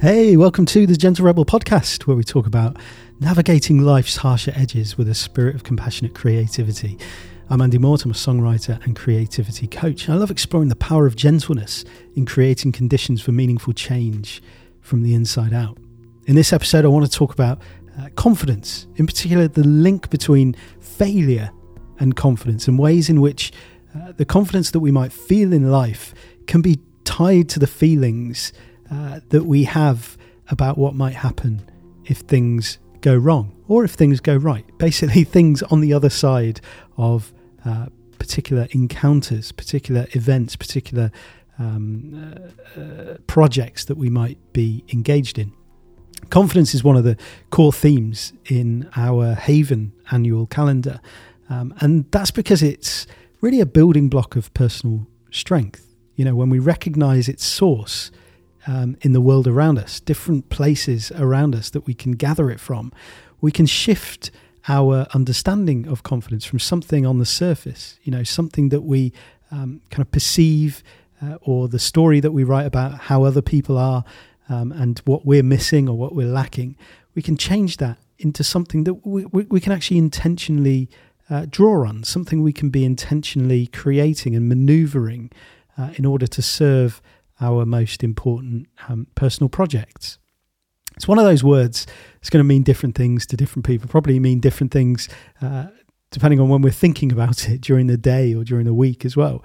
Hey, welcome to The Gentle Rebel Podcast, where we talk about navigating life's harsher edges with a spirit of compassionate creativity. I'm Andy Morton, a songwriter and creativity coach. I love exploring the power of gentleness in creating conditions for meaningful change from the inside out. In this episode, I want to talk about confidence, in particular the link between failure and confidence, and ways in which the confidence that we might feel in life can be tied to the feelings that we have about what might happen if things go wrong or if things go right. Basically, things on the other side of particular encounters, particular events, particular projects that we might be engaged in. Confidence is one of the core themes in our Haven annual calendar, and that's because it's really a building block of personal strength. You know, when we recognize its source in the world around us, different places around us that we can gather it from, we can shift our understanding of confidence from something on the surface, you know, something that we kind of perceive or the story that we write about how other people are and what we're missing or what we're lacking. We can change that into something that we can actually intentionally draw on, something we can be intentionally creating and maneuvering in order to serve our most important personal projects. It's one of those words that's going to mean different things to different people, probably mean different things depending on when we're thinking about it during the day or during the week as well.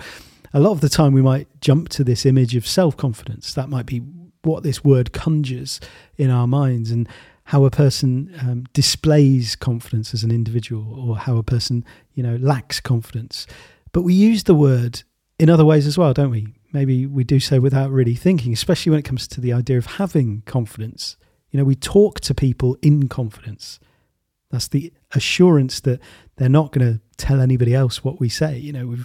A lot of the time we might jump to this image of self-confidence. That might be what this word conjures in our minds, and how a person displays confidence as an individual, or how a person, you know, lacks confidence. But we use the word in other ways as well, don't we? Maybe we do so without really thinking, especially when it comes to the idea of having confidence. You know, we talk to people in confidence. That's the assurance that they're not going to tell anybody else what we say. You know,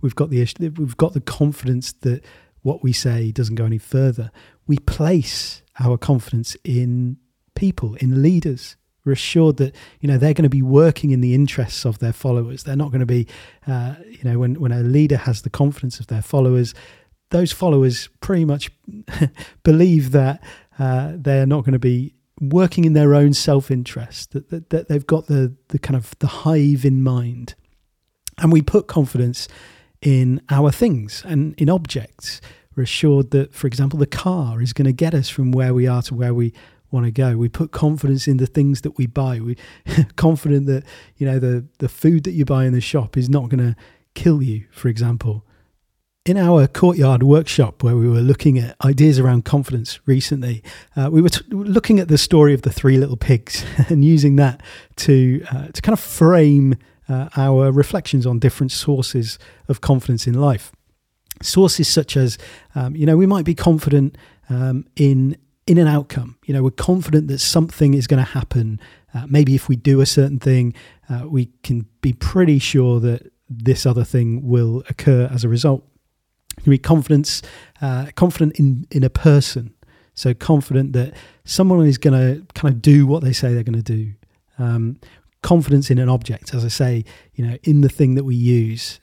we've got the confidence that what we say doesn't go any further. We place our confidence in people, in leaders. We're assured that, you know, they're going to be working in the interests of their followers. They're not going to be, you know, when a leader has the confidence of their followers, those followers pretty much believe that they're not going to be working in their own self-interest, that they've got the kind of the hive in mind. And we put confidence in our things and in objects. We're assured that, for example, the car is going to get us from where we are to where we want to go. We put confidence in the things that we buy. We're confident that, you know, the food that you buy in the shop is not going to kill you, for example. In our Courtyard Workshop, where we were looking at ideas around confidence recently, we were looking at the story of the Three Little Pigs and using that to kind of frame our reflections on different sources of confidence in life. Sources such as, you know, we might be confident in an outcome. You know, we're confident that something is going to happen. Maybe if we do a certain thing, we can be pretty sure that this other thing will occur as a result. Can be confident in a person. So confident that someone is going to kind of do what they say they're going to do. Confidence in an object, as I say, you know, in the thing that we use.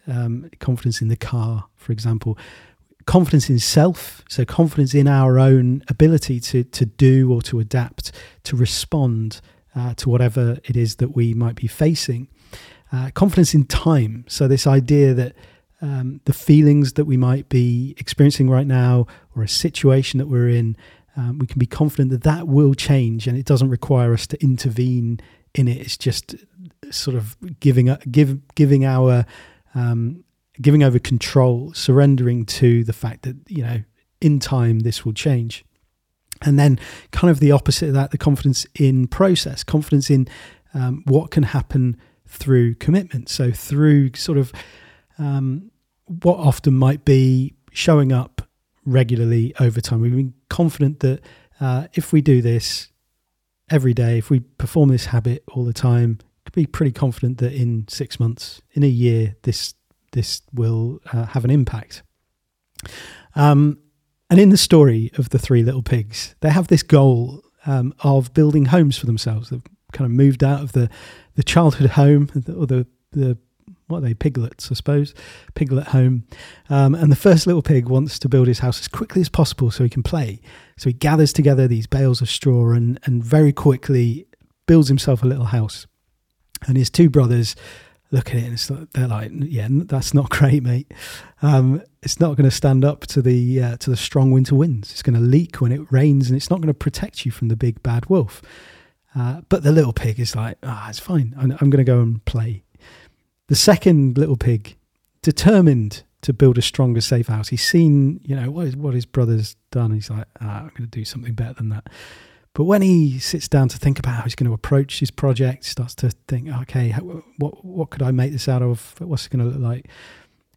Confidence in the car, for example. Confidence in self. So confidence in our own ability to do or to adapt, to respond to whatever it is that we might be facing. Confidence in time. So this idea that the feelings that we might be experiencing right now, or a situation that we're in, we can be confident that that will change, and it doesn't require us to intervene in it. It's just sort of giving over control, surrendering to the fact that, you know, in time this will change. And then kind of the opposite of that, the confidence in process, confidence in what can happen through commitment. So through sort of what often might be showing up regularly over time. We've been confident that if we do this every day, if we perform this habit all the time, could be pretty confident that in 6 months, in a year, this will have an impact. And in the story of the Three Little Pigs, they have this goal of building homes for themselves. They've kind of moved out of the childhood home, or the what are they, piglets, I suppose, piglet home. And the first little pig wants to build his house as quickly as possible so he can play. So he gathers together these bales of straw and very quickly builds himself a little house. And his two brothers look at it and they're like, yeah, that's not great, mate. It's not going to stand up to the strong winter winds. It's going to leak when it rains and it's not going to protect you from the big bad wolf. But the little pig is like, ah, it's fine. I'm going to go and play. The second little pig, determined to build a stronger, safe house. He's seen, you know, what his brother's done. He's like, ah, I'm going to do something better than that. But when he sits down to think about how he's going to approach his project, starts to think, okay, what could I make this out of? What's it going to look like?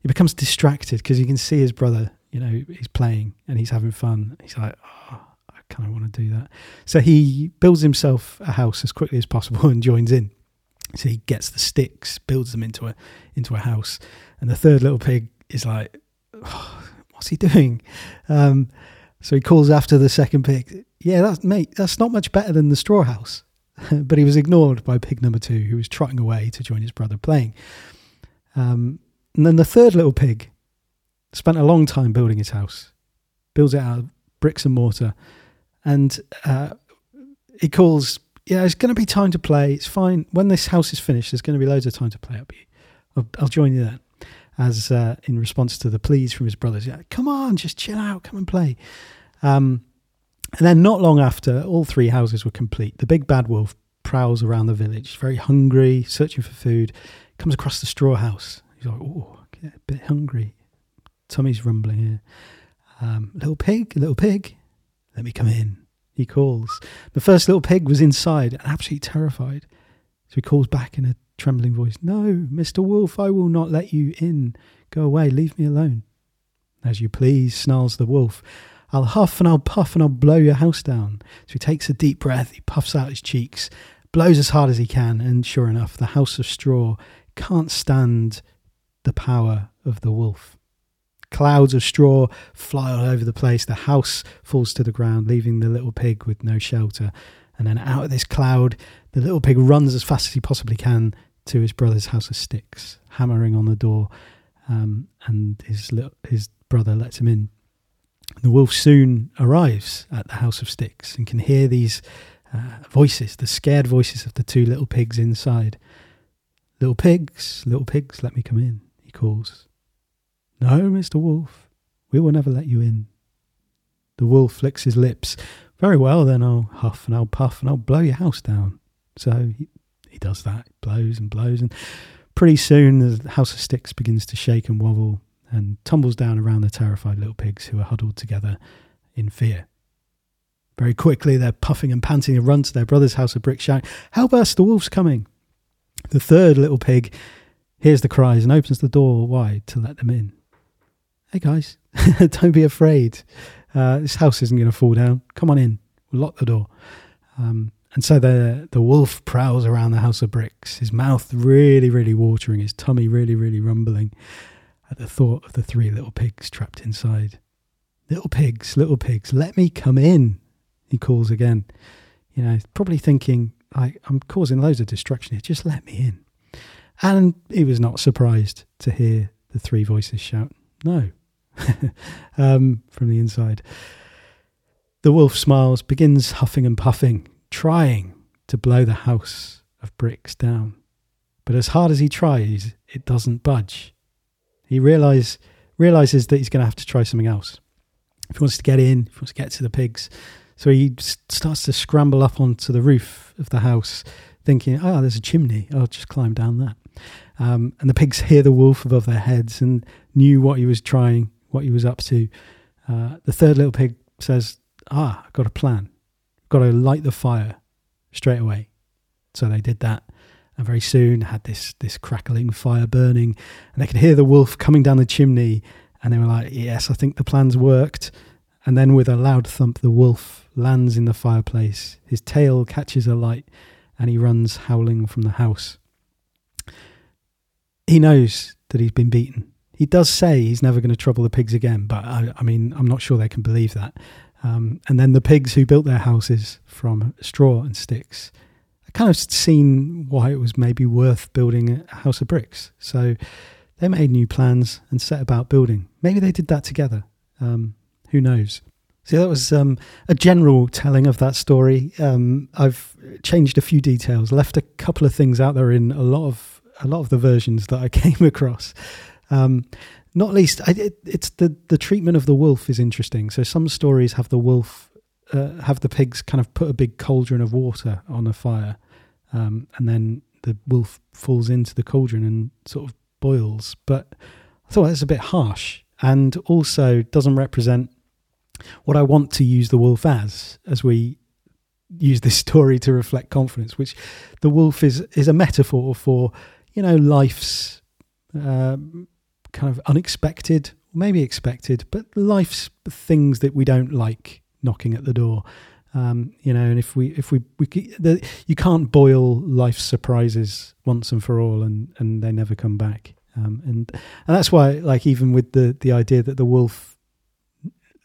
He becomes distracted because he can see his brother, you know, he's playing and he's having fun. He's like, oh, I kind of want to do that. So he builds himself a house as quickly as possible and joins in. So he gets the sticks, builds them into a house. And the third little pig is like, oh, what's he doing? So he calls after the second pig, yeah, that's not much better than the straw house. But he was ignored by pig number two, who was trotting away to join his brother playing. And then the third little pig spent a long time building his house, builds it out of bricks and mortar. And he calls, yeah, it's going to be time to play. It's fine. When this house is finished, there's going to be loads of time to play. I'll join you then. As in response to the pleas from his brothers, yeah, come on, just chill out, come and play. And then not long after, all three houses were complete. The big bad wolf prowls around the village, very hungry, searching for food, comes across the straw house. He's like, oh, yeah, a bit hungry. Tummy's rumbling here. Little pig, let me come in, he calls. The first little pig was inside and absolutely terrified. So he calls back in a trembling voice, no, Mr. Wolf, I will not let you in. Go away, leave me alone. As you please, snarls the wolf. I'll huff and I'll puff and I'll blow your house down. So he takes a deep breath, he puffs out his cheeks, blows as hard as he can, and sure enough, the house of straw can't stand the power of the wolf. Clouds of straw fly all over the place. The house falls to the ground, leaving the little pig with no shelter. And then out of this cloud, the little pig runs as fast as he possibly can to his brother's house of sticks, hammering on the door, and his brother lets him in. The wolf soon arrives at the house of sticks and can hear these voices, the scared voices of the two little pigs inside. Little pigs, let me come in, he calls. No, Mr. Wolf, we will never let you in. The wolf flicks his lips. Very well, then I'll huff and I'll puff and I'll blow your house down. So he does that, blows and blows, and pretty soon the house of sticks begins to shake and wobble and tumbles down around the terrified little pigs who are huddled together in fear. Very quickly, they're puffing and panting and run to their brother's house of bricks, shouting, help us, the wolf's coming. The third little pig hears the cries and opens the door wide to let them in. Hey guys, don't be afraid. This house isn't going to fall down. Come on in. We'll lock the door. And so the wolf prowls around the house of bricks, his mouth really, really watering, his tummy really, really rumbling at the thought of the three little pigs trapped inside. Little pigs, let me come in, he calls again. You know, probably thinking, I'm causing loads of destruction here. Just let me in. And he was not surprised to hear the three voices shout, no. From the inside. The wolf smiles, begins huffing and puffing, trying to blow the house of bricks down. But as hard as he tries, it doesn't budge. He realises that he's going to have to try something else. If he wants to get in, if he wants to get to the pigs. So he starts to scramble up onto the roof of the house, thinking, oh, there's a chimney. I'll just climb down that. And the pigs hear the wolf above their heads and knew what he was trying, what he was up to. The third little pig says, I've got a plan. Got to light the fire straight away. So they did that. And very soon had this crackling fire burning. And they could hear the wolf coming down the chimney. And they were like, yes, I think the plan's worked. And then with a loud thump, the wolf lands in the fireplace. His tail catches alight and he runs howling from the house. He knows that he's been beaten. He does say he's never going to trouble the pigs again, but I mean, I'm not sure they can believe that. And then the pigs who built their houses from straw and sticks are kind of seen why it was maybe worth building a house of bricks. So they made new plans and set about building. Maybe they did that together. Who knows? So that was a general telling of that story. I've changed a few details, left a couple of things out there in a lot of the versions that I came across. Not least, it's the treatment of the wolf is interesting. So some stories have the wolf, have the pigs kind of put a big cauldron of water on a fire, and then the wolf falls into the cauldron and sort of boils. But I thought that's a bit harsh, and also doesn't represent what I want to use the wolf as we use this story to reflect confidence, which the wolf is a metaphor for, you know, life's kind of unexpected, maybe expected, but life's things that we don't like knocking at the door. You know, and if we you can't boil life's surprises once and for all, and they never come back. And that's why, like, even with the idea that the wolf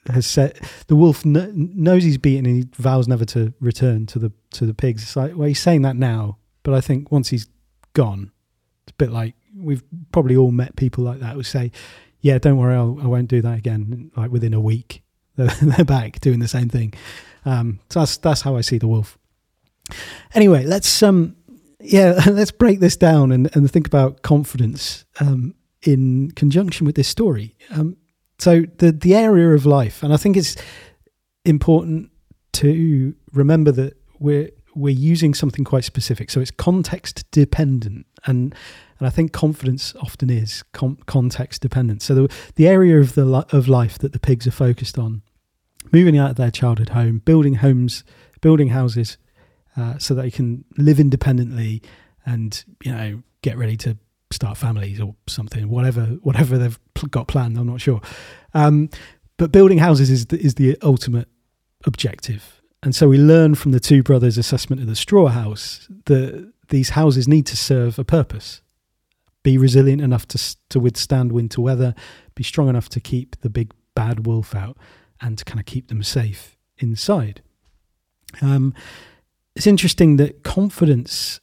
has said, the wolf knows he's beaten and he vows never to return to the pigs. It's like, well, he's saying that now, but I think once he's gone, it's a bit like, we've probably all met people like that who say, yeah, don't worry, I won't do that again. Like within a week, they're back doing the same thing. So that's how I see the wolf. Anyway, let's break this down and think about confidence in conjunction with this story. So the area of life, and I think it's important to remember that we're using something quite specific. So it's context dependent, and I think confidence often is context dependent. So the area of life that the pigs are focused on, moving out of their childhood home, building houses, so that they can live independently, and you know, get ready to start families or something, whatever they've got planned. I'm not sure, but building houses is the ultimate objective. And so we learn from the two brothers' assessment of the straw house that these houses need to serve a purpose, be resilient enough to withstand winter weather, be strong enough to keep the big bad wolf out, and to kind of keep them safe inside. It's interesting that confidence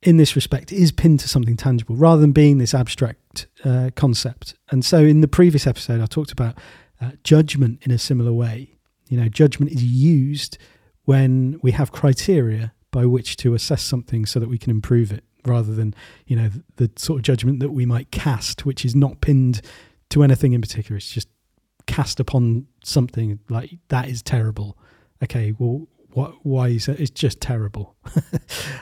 in this respect is pinned to something tangible rather than being this abstract concept. And so in the previous episode, I talked about judgment in a similar way. You know, judgment is used when we have criteria by which to assess something so that we can improve it, rather than, you know, the sort of judgment that we might cast, which is not pinned to anything in particular. It's just cast upon something like, that is terrible. Okay, well, why is it? It's just terrible.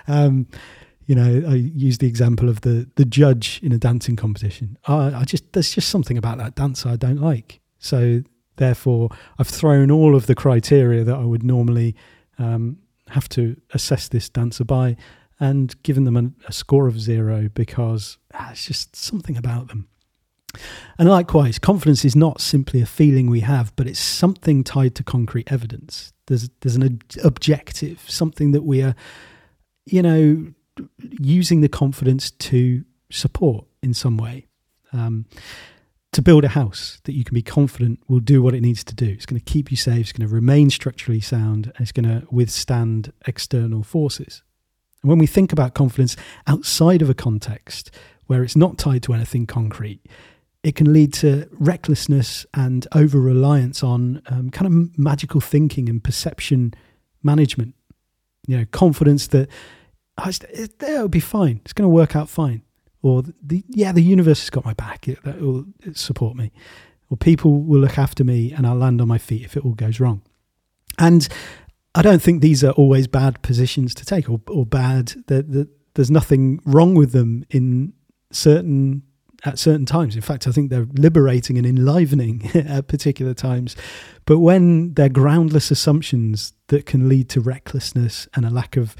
You know, I use the example of the judge in a dancing competition. There's just something about that dancer I don't like. So therefore, I've thrown all of the criteria that I would normally have to assess this dancer by, and given them a score of 0 because it's just something about them. And likewise, confidence is not simply a feeling we have, but it's something tied to concrete evidence. There's an objective, something that we are, you know, using the confidence to support in some way. To build a house that you can be confident will do what it needs to do. It's going to keep you safe. It's going to remain structurally sound. And it's going to withstand external forces. And when we think about confidence outside of a context where it's not tied to anything concrete, it can lead to recklessness and over-reliance on kind of magical thinking and perception management. You know, confidence that it'll be fine. It's going to work out fine. Or the universe has got my back. It will support me. Or people will look after me, and I'll land on my feet if it all goes wrong. And I don't think these are always bad positions to take, or bad. There's nothing wrong with them at certain times. In fact, I think they're liberating and enlivening at particular times. But when they're groundless assumptions that can lead to recklessness and a lack of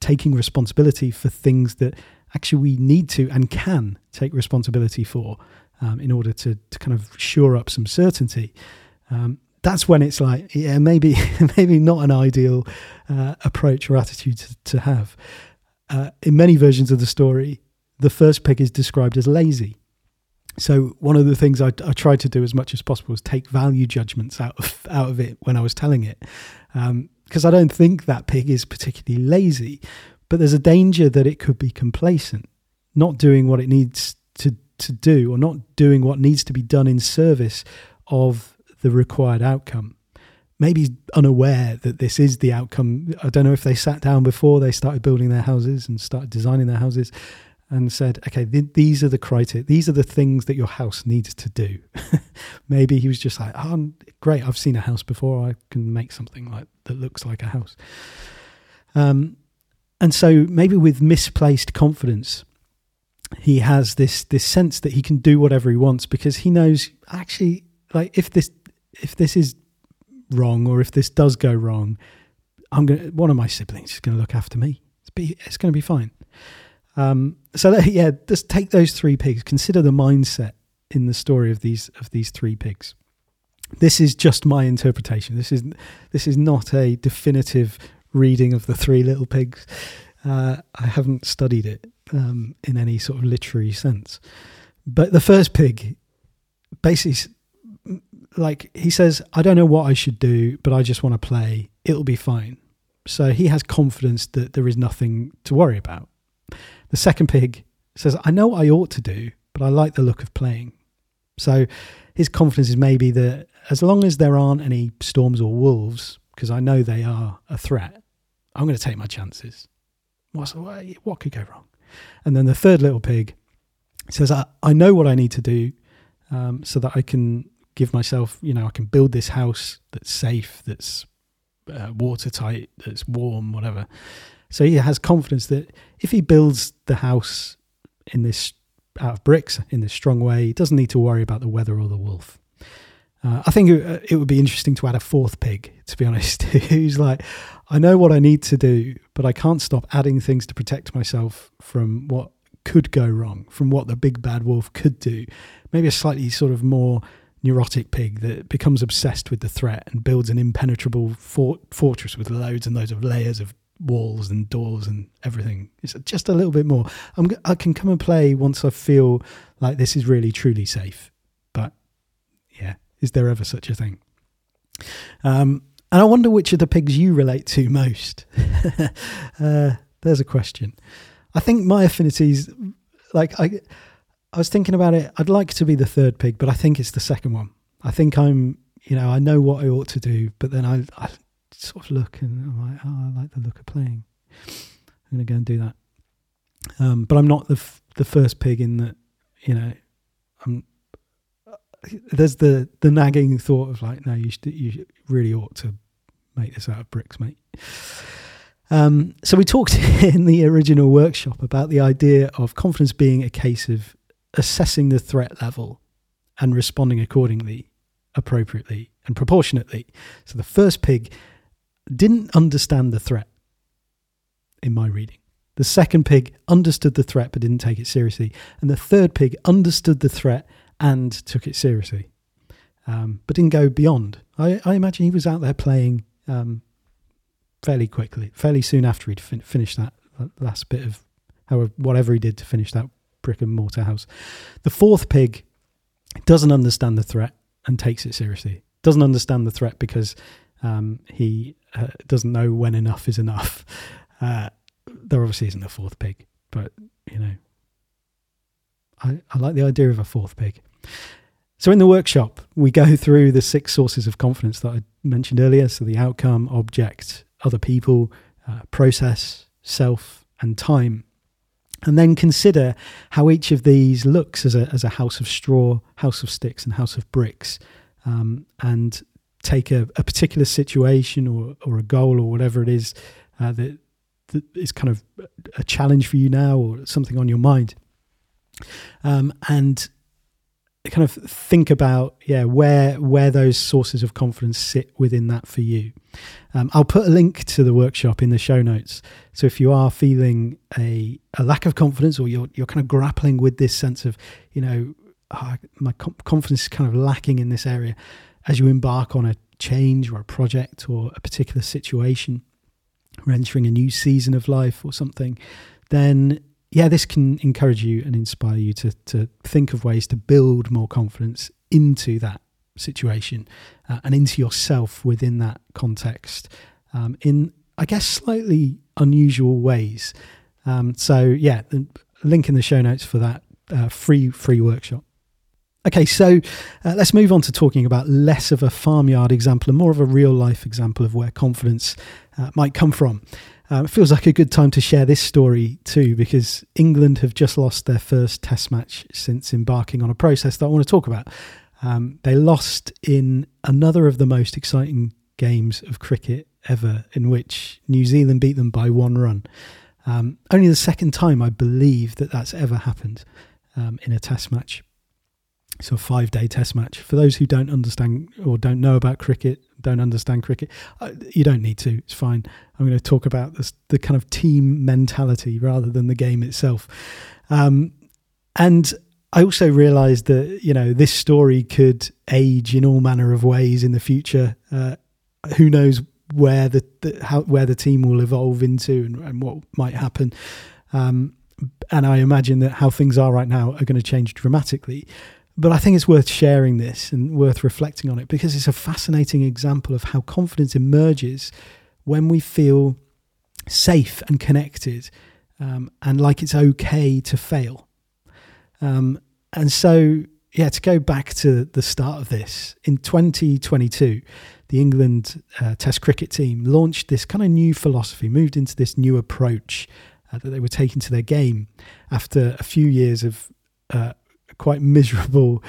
taking responsibility for things that actually we need to and can take responsibility for in order to kind of shore up some certainty. That's when it's like, yeah, maybe not an ideal approach or attitude to have. In many versions of the story, the first pig is described as lazy. So one of the things I tried to do as much as possible was take value judgments out of it when I was telling it. because I don't think that pig is particularly lazy, but there's a danger that it could be complacent, not doing what it needs to do, or not doing what needs to be done in service of the required outcome. Maybe unaware that this is the outcome. I don't know if they sat down before they started building their houses and started designing their houses and said, okay, these are the criteria. These are the things that your house needs to do. Maybe he was just like, oh, great. I've seen a house before. I can make something like that looks like a house. And so maybe with misplaced confidence, he has this sense that he can do whatever he wants because he knows actually, like, if this is wrong, or if this does go wrong, one of my siblings is going to look after me. It's going to be fine. So just take those three pigs. Consider the mindset in the story of these three pigs. This is just my interpretation. This is not a definitive reading of The Three Little Pigs. I haven't studied it in any sort of literary sense. But the first pig basically, like, he says, I don't know what I should do, but I just want to play. It'll be fine. So he has confidence that there is nothing to worry about. The second pig says, I know what I ought to do, but I like the look of playing. So his confidence is maybe that as long as there aren't any storms or wolves, because I know they are a threat, I'm going to take my chances. What could go wrong? And then the third little pig says, I know what I need to do so that I can give myself, I can build this house that's safe, that's watertight, that's warm, whatever. So he has confidence that if he builds the house out of bricks in this strong way, he doesn't need to worry about the weather or the wolf. I think it would be interesting to add a fourth pig, to be honest, who's like, I know what I need to do, but I can't stop adding things to protect myself from what could go wrong, from what the big bad wolf could do. Maybe a slightly sort of more neurotic pig that becomes obsessed with the threat and builds an impenetrable fortress with loads and loads of layers of walls and doors and everything. It's just a little bit more. I can come and play once I feel like this is really, truly safe. But yeah, is there ever such a thing? And I wonder which of the pigs you relate to most. There's a question. I think my affinities, like, I was thinking about it. I'd like to be the third pig, but I think it's the second one. I think I'm, I know what I ought to do, but then I sort of look and I'm like, oh, I like the look of playing. I'm going to go and do that. But I'm not the first pig in that, there's the nagging thought of like, no, you really ought to make this out of bricks, mate. So we talked in the original workshop about the idea of confidence being a case of assessing the threat level and responding accordingly, appropriately and proportionately. So the first pig didn't understand the threat in my reading. The second pig understood the threat but didn't take it seriously. And the third pig understood the threat and took it seriously, but didn't go beyond. I imagine he was out there playing fairly soon after he'd finished that last bit of whatever he did to finish that brick and mortar house. The fourth pig doesn't understand the threat and takes it seriously. Doesn't understand the threat because he doesn't know when enough is enough. There obviously isn't a fourth pig, but I like the idea of a fourth pig. So in the workshop, we go through the 6 sources of confidence that I mentioned earlier. So the outcome, object, other people, process, self, and time. And then consider how each of these looks as a house of straw, house of sticks, and house of bricks, and take a particular situation or a goal or whatever it is that is kind of a challenge for you now or something on your mind, and kind of think about where those sources of confidence sit within that for you. I'll put a link to the workshop in the show notes. So if you are feeling a lack of confidence, or you're kind of grappling with this sense of, my confidence is kind of lacking in this area, as you embark on a change or a project or a particular situation, or entering a new season of life or something, then this can encourage you and inspire you to think of ways to build more confidence into that situation and into yourself within that context, in, I guess, slightly unusual ways. So yeah, the link in the show notes for that free workshop. Okay, so let's move on to talking about less of a farmyard example and more of a real life example of where confidence might come from. It feels like a good time to share this story too, because England have just lost their first test match since embarking on a process that I want to talk about. They lost in another of the most exciting games of cricket ever, in which New Zealand beat them by 1 run. Only the second time, I believe, that that's ever happened in a test match. So a 5-day test match. For those who don't understand or don't know about cricket, don't understand cricket, you don't need to. It's fine. I'm going to talk about this, the kind of team mentality rather than the game itself. And I also realised that, you know, this story could age in all manner of ways in the future. Who knows where where the team will evolve into and what might happen. And I imagine that how things are right now are going to change dramatically. But I think it's worth sharing this and worth reflecting on it, because it's a fascinating example of how confidence emerges when we feel safe and connected, and like it's okay to fail. And so, yeah, to go back to the start of this, in 2022, the England Test cricket team launched this kind of new philosophy, moved into this new approach that they were taking to their game after a few years of quite miserable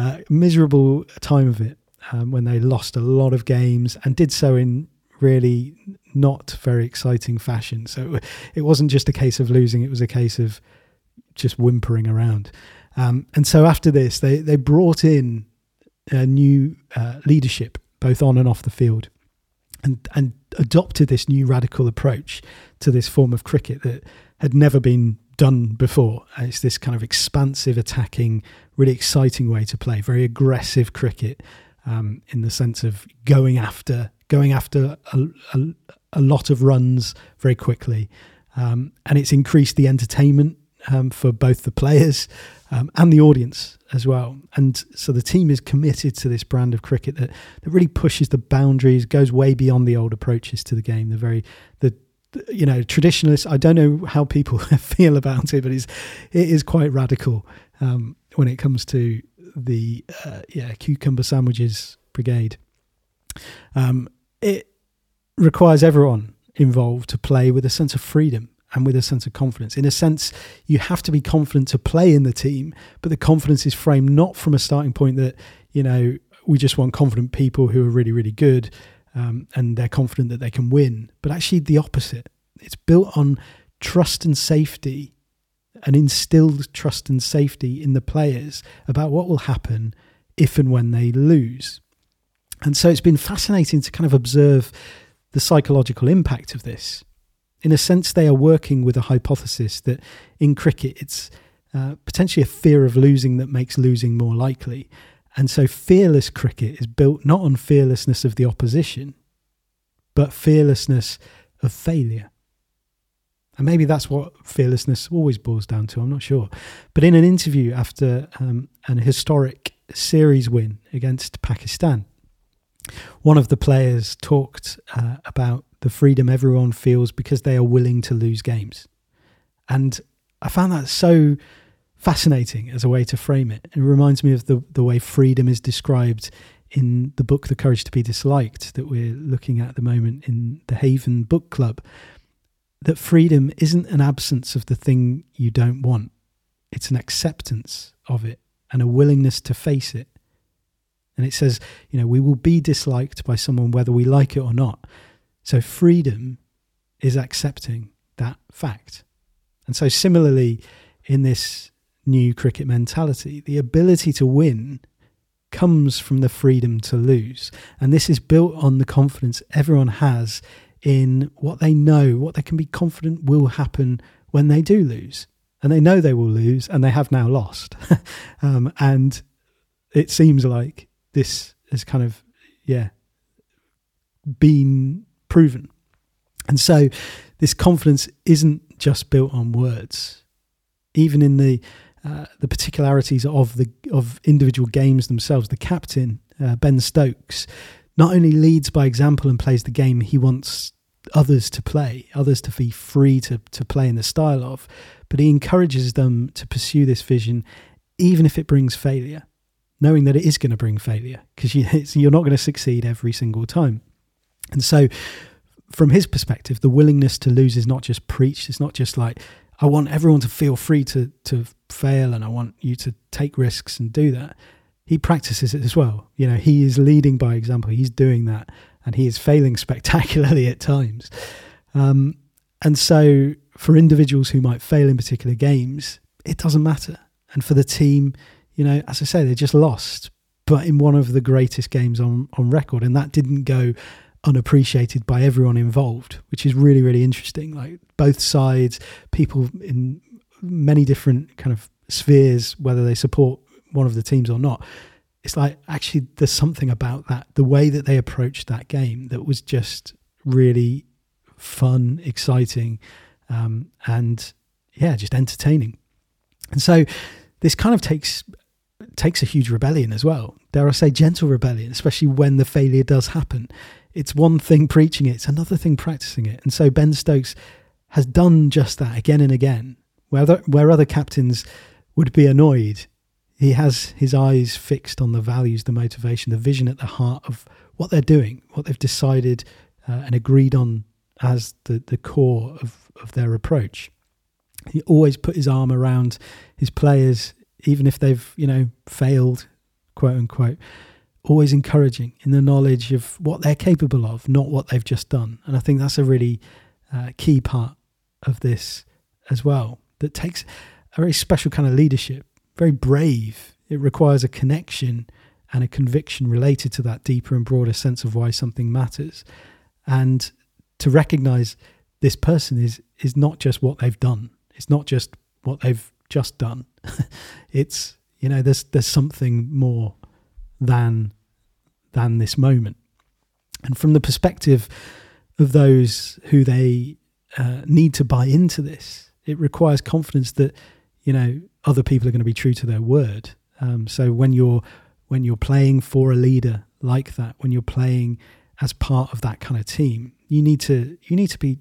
time of it, when they lost a lot of games and did so in really not very exciting fashion. So it wasn't just a case of losing, it was a case of just whimpering around. And so after this, they brought in a new leadership, both on and off the field, and adopted this new radical approach to this form of cricket that had never been done before. It's this kind of expansive, attacking, really exciting way to play, very aggressive cricket, in the sense of going after a lot of runs very quickly. And it's increased the entertainment for both the players and the audience as well. And so the team is committed to this brand of cricket that really pushes the boundaries, goes way beyond the old approaches to the game, you know, traditionalists. I don't know how people feel about it, but it is quite radical when it comes to the cucumber sandwiches brigade. It requires everyone involved to play with a sense of freedom and with a sense of confidence. In a sense, you have to be confident to play in the team, but the confidence is framed not from a starting point that, you know, we just want confident people who are really, really good, and they're confident that they can win, but actually the opposite. It's built on trust and safety, and instilled trust and safety in the players about what will happen if and when they lose. And so it's been fascinating to kind of observe the psychological impact of this. In a sense, they are working with a hypothesis that in cricket, it's potentially a fear of losing that makes losing more likely. And so fearless cricket is built not on fearlessness of the opposition, but fearlessness of failure. And maybe that's what fearlessness always boils down to, I'm not sure. But in an interview after an historic series win against Pakistan, one of the players talked about the freedom everyone feels because they are willing to lose games. And I found that so fascinating as a way to frame it. It reminds me of the way freedom is described in the book The Courage to Be Disliked that we're looking at the moment in the Haven Book Club, that freedom isn't an absence of the thing you don't want. It's an acceptance of it and a willingness to face it. And it says, you know, we will be disliked by someone whether we like it or not. So freedom is accepting that fact. And so similarly, in this new cricket mentality, the ability to win comes from the freedom to lose. And this is built on the confidence everyone has in what they know, what they can be confident will happen when they do lose. And they know they will lose, and they have now lost. And it seems like this has kind of, been proven. And so this confidence isn't just built on words. Even in the particularities of individual games themselves, the captain, Ben Stokes, not only leads by example and plays the game he wants others to play, others to be free to play in the style of, but he encourages them to pursue this vision, even if it brings failure, knowing that it is going to bring failure, because you're not going to succeed every single time. And so from his perspective, the willingness to lose is not just preached. It's not just like, I want everyone to feel free to fail and I want you to take risks and do that. He practices it as well. You know, he is leading by example. He's doing that, and he is failing spectacularly at times. And so for individuals who might fail in particular games, it doesn't matter. And for the team, you know, as I say, they just lost, but in one of the greatest games on record. And that didn't go unappreciated by everyone involved, which is really, really interesting. Like both sides, people in many different kind of spheres, whether they support one of the teams or not, it's like, actually, there's something about that, the way that they approached that game, that was just really fun, exciting, and yeah, just entertaining. And so this kind of takes a huge rebellion as well. Dare I say gentle rebellion, especially when the failure does happen. It's one thing preaching it, it's another thing practicing it. And so Ben Stokes has done just that again and again. Where other captains would be annoyed, he has his eyes fixed on the values, the motivation, the vision at the heart of what they're doing, what they've decided and agreed on as the core of their approach. He always put his arm around his players, even if they've, you know, failed, quote unquote, always encouraging in the knowledge of what they're capable of, not what they've just done. And I think that's a really key part of this as well, that takes a very special kind of leadership, very brave. It requires a connection and a conviction related to that deeper and broader sense of why something matters. And to recognize this person is not just what they've done. It's not just what they've just done. It's, you know, there's something more than this moment. And from the perspective of those who they need to buy into this, it requires confidence that, you know, other people are going to be true to their word. So when you're playing for a leader like that, when you're playing as part of that kind of team, you need to be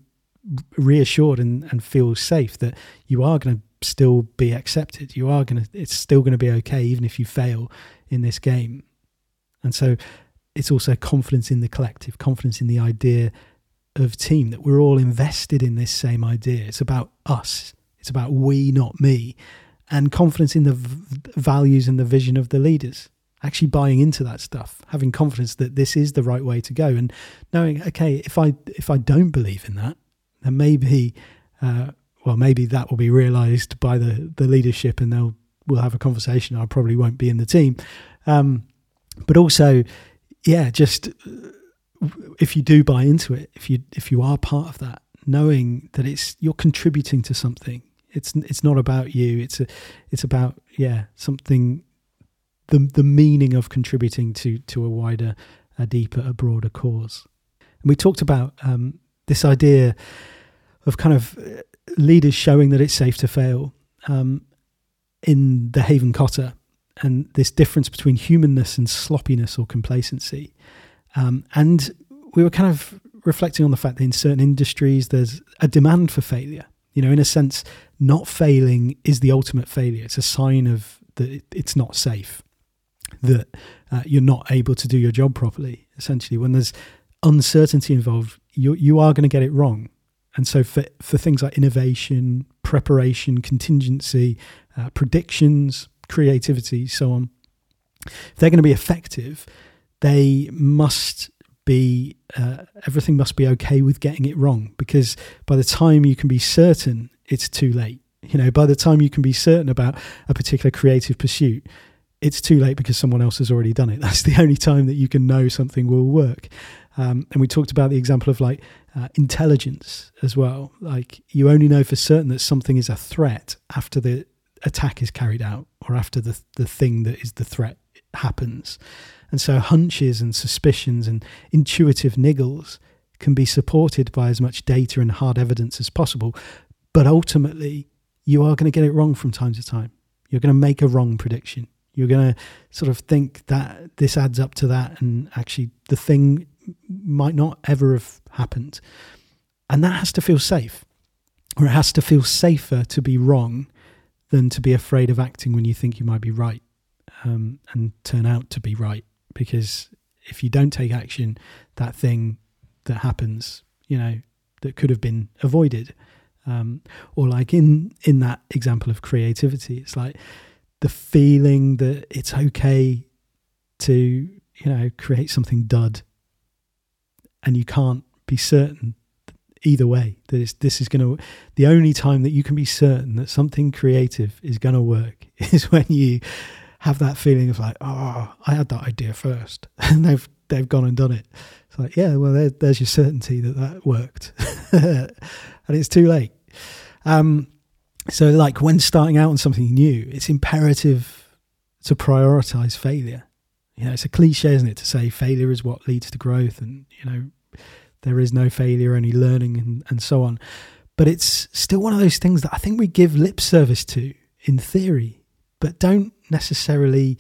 reassured and feel safe that you are going to still be accepted. It's still going to be okay, even if you fail in this game. And so it's also confidence in the collective, confidence in the idea of team, that we're all invested in this same idea. It's about us. It's about we, not me. And confidence in the values and the vision of the leaders. Actually buying into that stuff, having confidence that this is the right way to go, and knowing, okay, if I don't believe in that, then maybe that will be realised by the leadership, and we'll have a conversation. I probably won't be in the team. But also, yeah, just if you do buy into it, if you are part of that, knowing that you're contributing to something. It's not about you. It's about, yeah, something, the meaning of contributing to a wider, a deeper, a broader cause. And we talked about this idea of kind of leaders showing that it's safe to fail in the Haven Cotta, and this difference between humanness and sloppiness or complacency. And we were kind of reflecting on the fact that in certain industries, there's a demand for failure. You know, in a sense, not failing is the ultimate failure. It's a sign of that it's not safe, that you're not able to do your job properly. Essentially, when there's uncertainty involved, you are going to get it wrong. And so for things like innovation, preparation, contingency, predictions, creativity, so on, if they're going to be effective, they must be, everything must be okay with getting it wrong, because by the time you can be certain, it's too late. You know, by the time you can be certain about a particular creative pursuit, it's too late because someone else has already done it. That's the only time that you can know something will work. And we talked about the example of like intelligence as well. Like you only know for certain that something is a threat after the attack is carried out, or after the thing that is the threat happens. And so hunches and suspicions and intuitive niggles can be supported by as much data and hard evidence as possible. But ultimately, you are going to get it wrong from time to time. You're going to make a wrong prediction. You're going to sort of think that this adds up to that, and actually the thing might not ever have happened. And that has to feel safe, or it has to feel safer to be wrong than to be afraid of acting when you think you might be right, and turn out to be right. Because if you don't take action, that thing that happens, you know, that could have been avoided. Or like in that example of creativity, it's like the feeling that it's okay to, you know, create something dud, and you can't be certain either way that this is going to, the only time that you can be certain that something creative is going to work is when you have that feeling of like, oh, I had that idea first and they've gone and done it. It's like, yeah, well, there's your certainty that worked and it's too late. So like when starting out on something new, it's imperative to prioritize failure. You know, it's a cliche, isn't it, to say failure is what leads to growth, and, you know, there is no failure, only learning, and so on. But it's still one of those things that I think we give lip service to in theory, but don't necessarily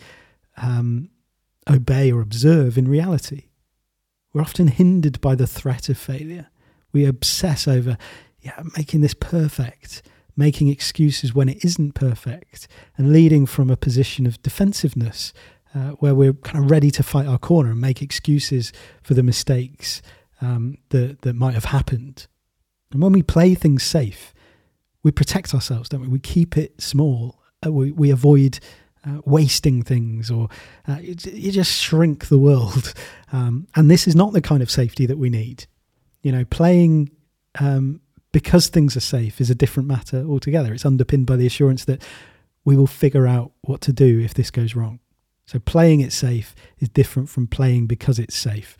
obey or observe in reality. We're often hindered by the threat of failure. We obsess over making this perfect, making excuses when it isn't perfect, and leading from a position of defensiveness where we're kind of ready to fight our corner and make excuses for the mistakes that might have happened. And when we play things safe, we protect ourselves, don't we? We keep it small. We avoid wasting things, or you just shrink the world. And this is not the kind of safety that we need. You know, playing because things are safe is a different matter altogether. It's underpinned by the assurance that we will figure out what to do if this goes wrong. So playing it safe is different from playing because it's safe.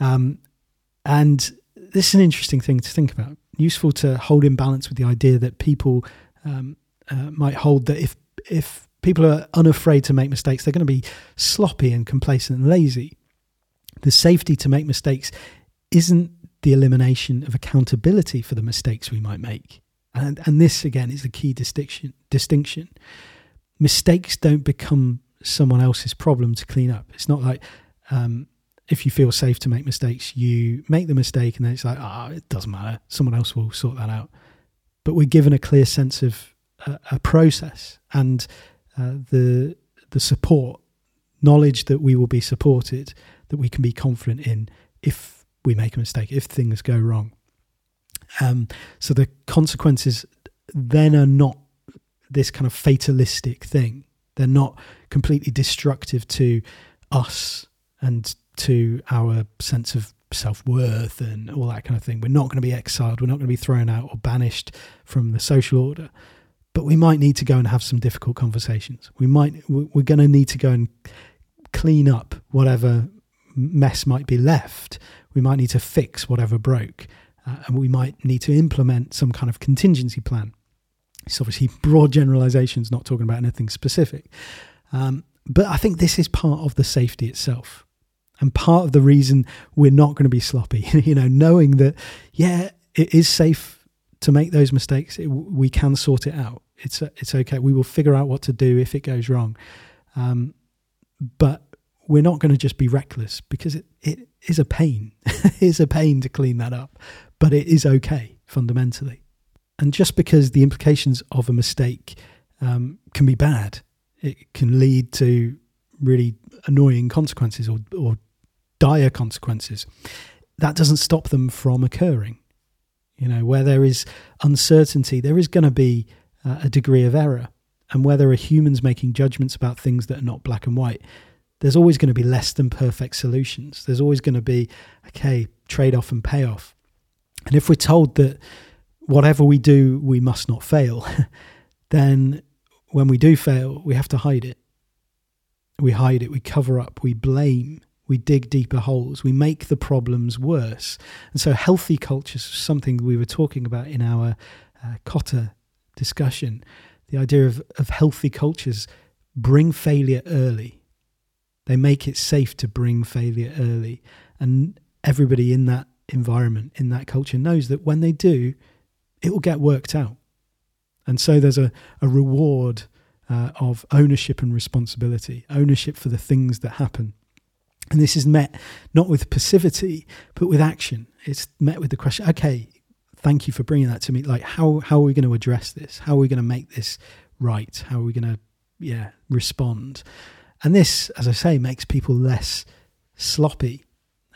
And this is an interesting thing to think about. Useful to hold in balance with the idea that people might hold that if people are unafraid to make mistakes, they're going to be sloppy and complacent and lazy. The safety to make mistakes isn't the elimination of accountability for the mistakes we might make. And this, again, is the key distinction. Mistakes don't become someone else's problem to clean up. It's not like... if you feel safe to make mistakes, you make the mistake and then it's like, it doesn't matter. Someone else will sort that out. But we're given a clear sense of a process and the support, knowledge that we will be supported, that we can be confident in if we make a mistake, if things go wrong. So the consequences then are not this kind of fatalistic thing. They're not completely destructive to us and to our sense of self-worth and all that kind of thing. We're not going to be exiled. We're not going to be thrown out or banished from the social order. But we might need to go and have some difficult conversations. We're going to need to go and clean up whatever mess might be left. We might need to fix whatever broke. And we might need to implement some kind of contingency plan. It's obviously broad generalizations, not talking about anything specific. But I think this is part of the safety itself. And part of the reason we're not going to be sloppy, you know, knowing that, it is safe to make those mistakes. We can sort it out. It's okay. We will figure out what to do if it goes wrong. But we're not going to just be reckless, because it is a pain. It is a pain to clean that up, but it is okay fundamentally. And just because the implications of a mistake can be bad, it can lead to really annoying consequences or dire consequences, that doesn't stop them from occurring. You know, where there is uncertainty, there is going to be a degree of error. And where there are humans making judgments about things that are not black and white, there's always going to be less than perfect solutions. There's always going to be, trade-off and payoff. And if we're told that whatever we do, we must not fail, then when we do fail, we have to hide it. We hide it, we cover up, we blame, we dig deeper holes, we make the problems worse. And so healthy cultures, something we were talking about in our Cotta discussion, the idea of healthy cultures bring failure early. They make it safe to bring failure early. And everybody in that environment, in that culture, knows that when they do, it will get worked out. And so there's a reward of ownership and responsibility, ownership for the things that happen. And this is met not with passivity, but with action. It's met with the question, okay, thank you for bringing that to me. Like, how are we going to address this? How are we going to make this right? How are we going to, respond? And this, as I say, makes people less sloppy,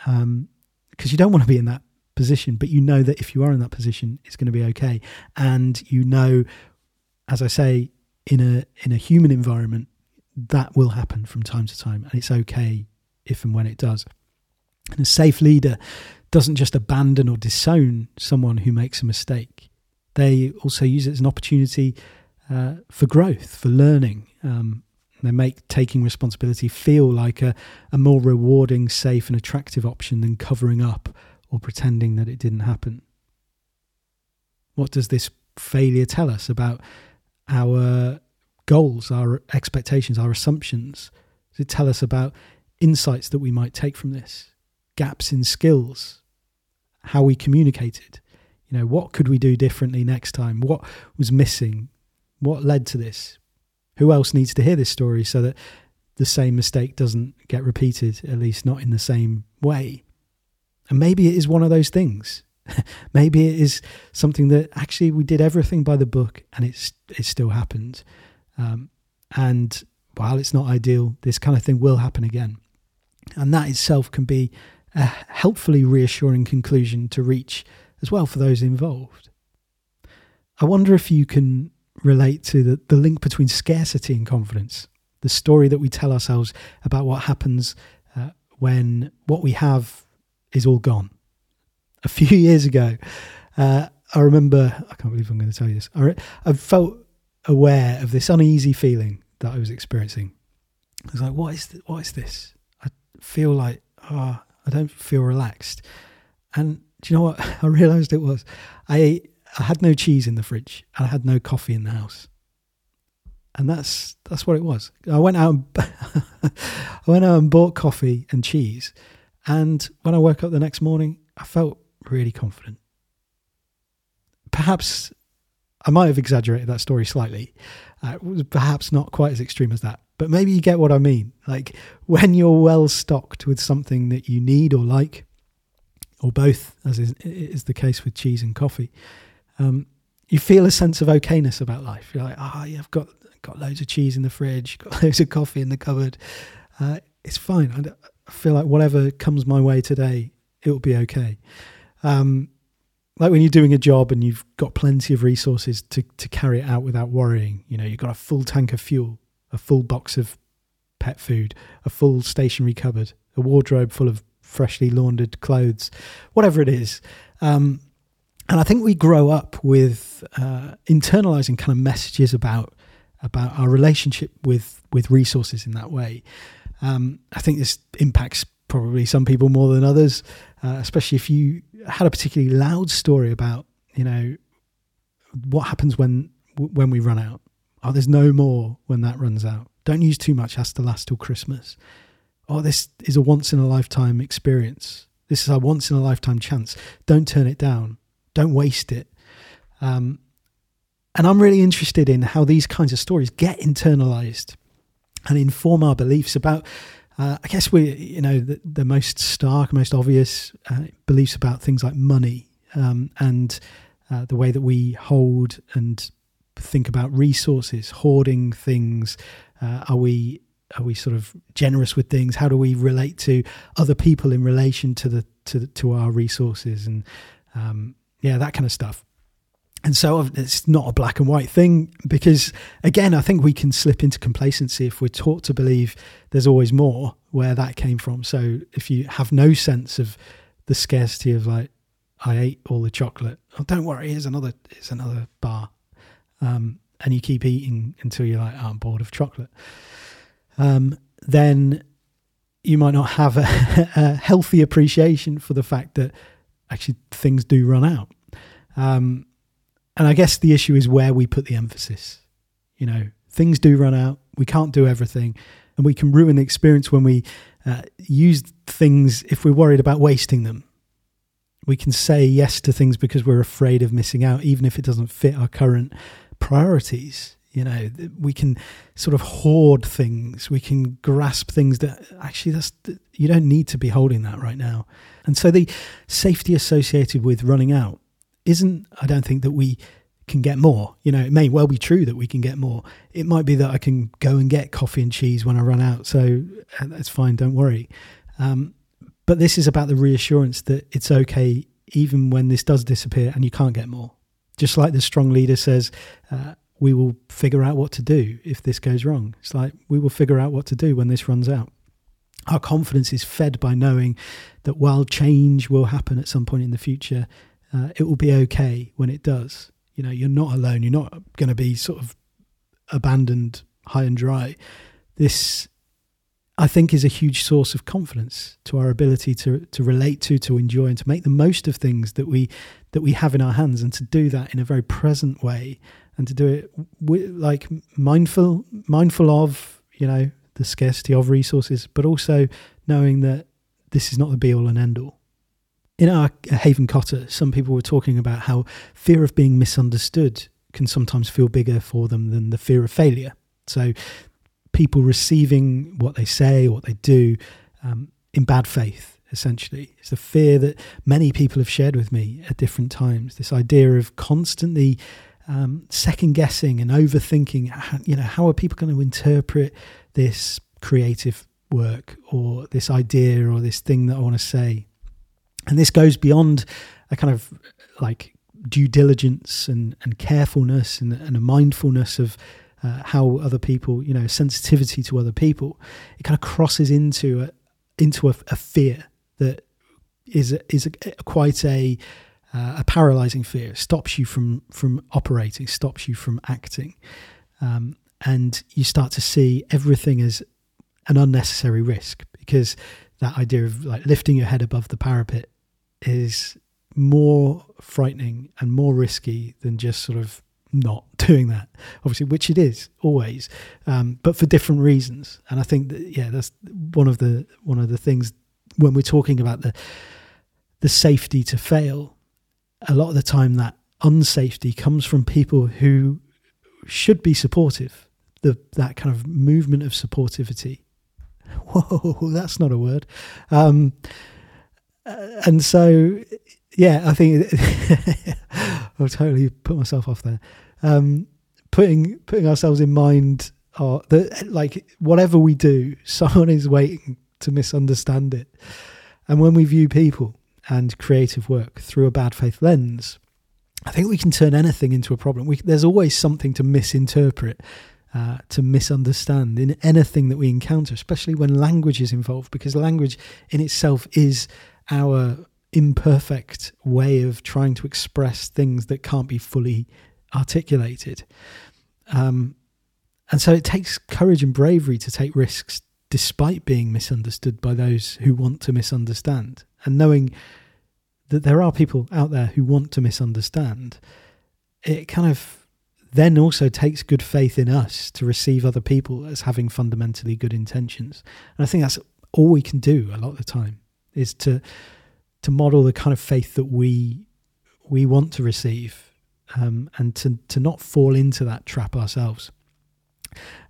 because you don't want to be in that position, but you know that if you are in that position, it's going to be okay. And you know, as I say, in a human environment, that will happen from time to time, and it's okay if and when it does. And a safe leader doesn't just abandon or disown someone who makes a mistake. They also use it as an opportunity for growth, for learning. They make taking responsibility feel like a more rewarding, safe and attractive option than covering up or pretending that it didn't happen. What does this failure tell us about our goals, our expectations, our assumptions? Does it tell us about insights that we might take from this? Gaps in skills, how we communicated, what could we do differently next time? What was missing? What led to this? Who else needs to hear this story so that the same mistake doesn't get repeated, at least not in the same way? And maybe it is one of those things. Maybe it is something that actually we did everything by the book and it still happened. And while it's not ideal, this kind of thing will happen again. And that itself can be a helpfully reassuring conclusion to reach as well for those involved. I wonder if you can relate to the link between scarcity and confidence, the story that we tell ourselves about what happens when what we have is all gone. A few years ago, I remember, I can't believe I'm going to tell you this, I felt aware of this uneasy feeling that I was experiencing. I was like, what is this? I feel like, I don't feel relaxed. And do you know what? I realised it was, I had no cheese in the fridge and I had no coffee in the house. And that's what it was. I went out and bought coffee and cheese. And when I woke up the next morning, I felt really confident. Perhaps I might have exaggerated that story slightly. It was perhaps not quite as extreme as that. But maybe you get what I mean. Like, when you're well stocked with something that you need or like, or both, as is the case with cheese and coffee, you feel a sense of okayness about life. You're like, I've got loads of cheese in the fridge, got loads of coffee in the cupboard. It's fine. I feel like whatever comes my way today, it will be okay. Like when you're doing a job and you've got plenty of resources to carry it out without worrying. You've got a full tank of fuel, a full box of pet food, a full stationary cupboard, a wardrobe full of freshly laundered clothes, whatever it is. And I think we grow up with internalizing kind of messages about our relationship with resources in that way. I think this impacts probably some people more than others, especially if you had a particularly loud story about, what happens when we run out. Oh, there's no more when that runs out. Don't use too much, has to last till Christmas. Oh, this is a once-in-a-lifetime experience. This is our once-in-a-lifetime chance. Don't turn it down. Don't waste it. And I'm really interested in how these kinds of stories get internalized and inform our beliefs about, I guess the most stark, most obvious beliefs about things like money and the way that we hold and think about resources, hoarding things. Are we sort of generous with things? How do we relate to other people in relation to our resources and that kind of stuff? And so it's not a black and white thing, because again, I think we can slip into complacency if we're taught to believe there's always more, where that came from. So if you have no sense of the scarcity of, like, I ate all the chocolate. Oh, don't worry, here's another bar. And you keep eating until you're like, oh, I'm bored of chocolate. Then you might not have a healthy appreciation for the fact that actually things do run out. And I guess the issue is where we put the emphasis. Things do run out. We can't do everything. And we can ruin the experience when we use things if we're worried about wasting them. We can say yes to things because we're afraid of missing out, even if it doesn't fit our current priorities. You know, we can sort of hoard things. We can grasp things that actually you don't need to be holding that right now. And so the safety associated with running out isn't, I don't think, that we can get more. You know, it may well be true that we can get more. It might be that I can go and get coffee and cheese when I run out. So that's fine. Don't worry. But this is about the reassurance that it's okay, even when this does disappear and you can't get more. Just like the strong leader says, we will figure out what to do if this goes wrong. It's like, we will figure out what to do when this runs out. Our confidence is fed by knowing that while change will happen at some point in the future, it will be okay when it does. You know, you're not alone. You're not going to be sort of abandoned high and dry. This, I think, is a huge source of confidence to our ability to relate to enjoy, and to make the most of things that we have in our hands, and to do that in a very present way. And to do it with, like, mindful of, you know, the scarcity of resources, but also knowing that this is not the be all and end all. In our Haven Cotta, some people were talking about how fear of being misunderstood can sometimes feel bigger for them than the fear of failure. So people receiving what they say, what they do, in bad faith, essentially. It's the fear that many people have shared with me at different times. This idea of constantly second guessing and overthinking, you know, how are people going to interpret this creative work, or this idea, or this thing that I want to say? And this goes beyond a kind of like due diligence and carefulness and a mindfulness of how other people, you know, sensitivity to other people. It kind of crosses into a fear that is quite a paralyzing fear. It stops you from operating, stops you from acting. And you start to see everything as an unnecessary risk, because that idea of like lifting your head above the parapet is more frightening and more risky than just sort of not doing that, obviously, which it is always, but for different reasons. And I think that, yeah, that's one of the things when we're talking about the safety to fail. A lot of the time that unsafety comes from people who should be supportive, that kind of movement of supportivity. Whoa, that's not a word. And so, yeah, I think I'll totally put myself off there. Putting ourselves in mind, like whatever we do, someone is waiting to misunderstand it. And when we view people and creative work through a bad faith lens, I think we can turn anything into a problem. There's always something to misinterpret, to misunderstand in anything that we encounter, especially when language is involved, because language in itself is our imperfect way of trying to express things that can't be fully articulated. And so it takes courage and bravery to take risks despite being misunderstood by those who want to misunderstand. And knowing that there are people out there who want to misunderstand, it kind of then also takes good faith in us to receive other people as having fundamentally good intentions. And I think that's all we can do a lot of the time, is to model the kind of faith that we want to receive, and to not fall into that trap ourselves.